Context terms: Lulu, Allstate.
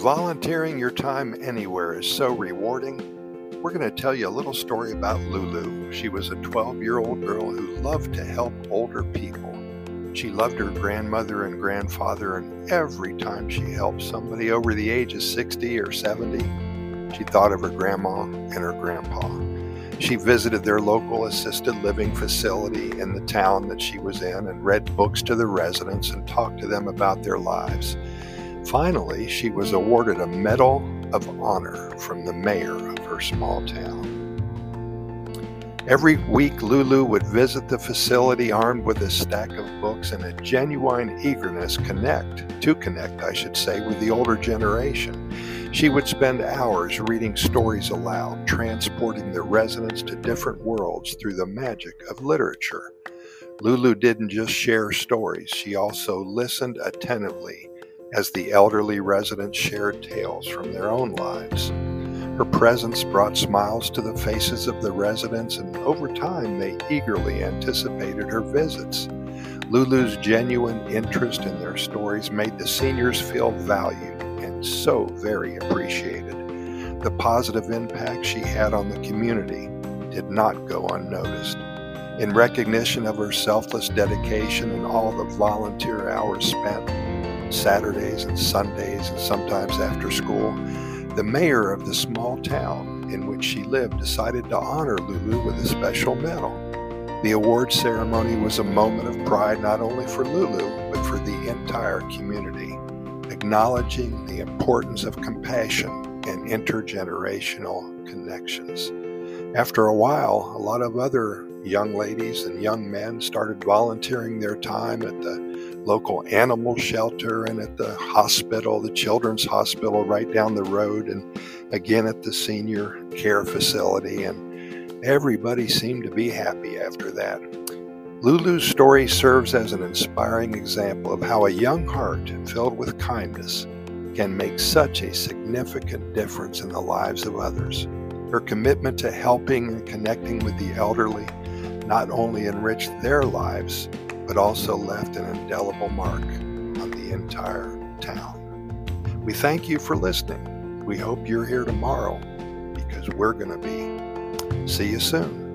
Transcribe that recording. Volunteering your time anywhere is so rewarding. We're going to tell you a little story about Lulu. She was a 12-year-old girl who loved to help older people. She loved her grandmother and grandfather, and every time she helped somebody over the age of 60 or 70, she thought of her grandma and her grandpa. She visited their local assisted living facility in the town that she was in and read books to the residents and talked to them about their lives. Finally, she was awarded a Medal of Honor from the mayor of her small town. Every week, Lulu would visit the facility armed with a stack of books and a genuine eagerness to connect, with the older generation. She would spend hours reading stories aloud, transporting the residents to different worlds through the magic of literature. Lulu didn't just share stories, she also listened attentively as the elderly residents shared tales from their own lives. Her presence brought smiles to the faces of the residents, and over time they eagerly anticipated her visits. Lulu's genuine interest in their stories made the seniors feel valued and so very appreciated. The positive impact she had on the community did not go unnoticed. In recognition of her selfless dedication and all the volunteer hours spent, Saturdays and Sundays and sometimes after school, the mayor of the small town in which she lived decided to honor Lulu with a special medal. The award ceremony was a moment of pride not only for Lulu, but for the entire community, acknowledging the importance of compassion and intergenerational connections. After a while, a lot of other young ladies and young men started volunteering their time at the local animal shelter and at the hospital, the children's hospital right down the road, and again at the senior care facility, and everybody seemed to be happy after that. Lulu's story serves as an inspiring example of how a young heart filled with kindness can make such a significant difference in the lives of others. Her commitment to helping and connecting with the elderly not only enriched their lives, but also left an indelible mark on the entire town. We thank you for listening. We hope you're here tomorrow, because we're going to be. See you soon.